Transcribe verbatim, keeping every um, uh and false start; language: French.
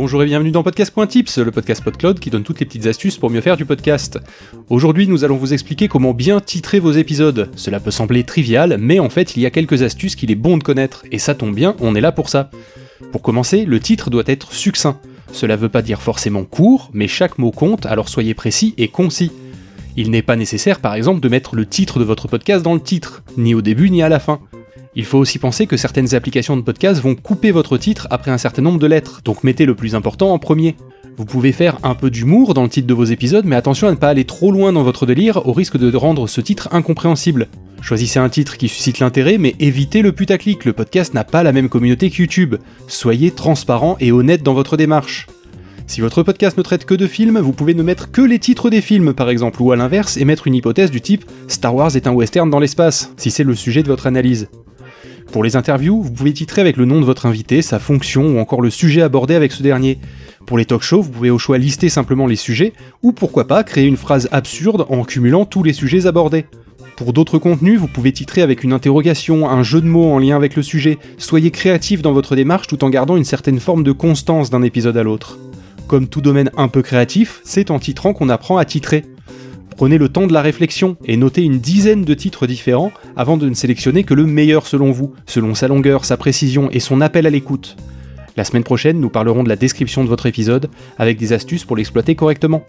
Bonjour et bienvenue dans podcast.tips, le podcast PodCloud qui donne toutes les petites astuces pour mieux faire du podcast. Aujourd'hui, nous allons vous expliquer comment bien titrer vos épisodes. Cela peut sembler trivial, mais en fait, il y a quelques astuces qu'il est bon de connaître, et ça tombe bien, on est là pour ça. Pour commencer, le titre doit être succinct. Cela ne veut pas dire forcément court, mais chaque mot compte, alors soyez précis et concis. Il n'est pas nécessaire, par exemple, de mettre le titre de votre podcast dans le titre, ni au début ni à la fin. Il faut aussi penser que certaines applications de podcast vont couper votre titre après un certain nombre de lettres, donc mettez le plus important en premier. Vous pouvez faire un peu d'humour dans le titre de vos épisodes, mais attention à ne pas aller trop loin dans votre délire au risque de rendre ce titre incompréhensible. Choisissez un titre qui suscite l'intérêt, mais évitez le putaclic, le podcast n'a pas la même communauté que YouTube. Soyez transparent et honnête dans votre démarche. Si votre podcast ne traite que de films, vous pouvez ne mettre que les titres des films, par exemple, ou à l'inverse, émettre une hypothèse du type « Star Wars est un western dans l'espace », si c'est le sujet de votre analyse. Pour les interviews, vous pouvez titrer avec le nom de votre invité, sa fonction ou encore le sujet abordé avec ce dernier. Pour les talk shows, vous pouvez au choix lister simplement les sujets, ou pourquoi pas créer une phrase absurde en cumulant tous les sujets abordés. Pour d'autres contenus, vous pouvez titrer avec une interrogation, un jeu de mots en lien avec le sujet. Soyez créatif dans votre démarche tout en gardant une certaine forme de constance d'un épisode à l'autre. Comme tout domaine un peu créatif, c'est en titrant qu'on apprend à titrer. Prenez le temps de la réflexion et notez une dizaine de titres différents avant de ne sélectionner que le meilleur selon vous, selon sa longueur, sa précision et son appel à l'écoute. La semaine prochaine, nous parlerons de la description de votre épisode avec des astuces pour l'exploiter correctement.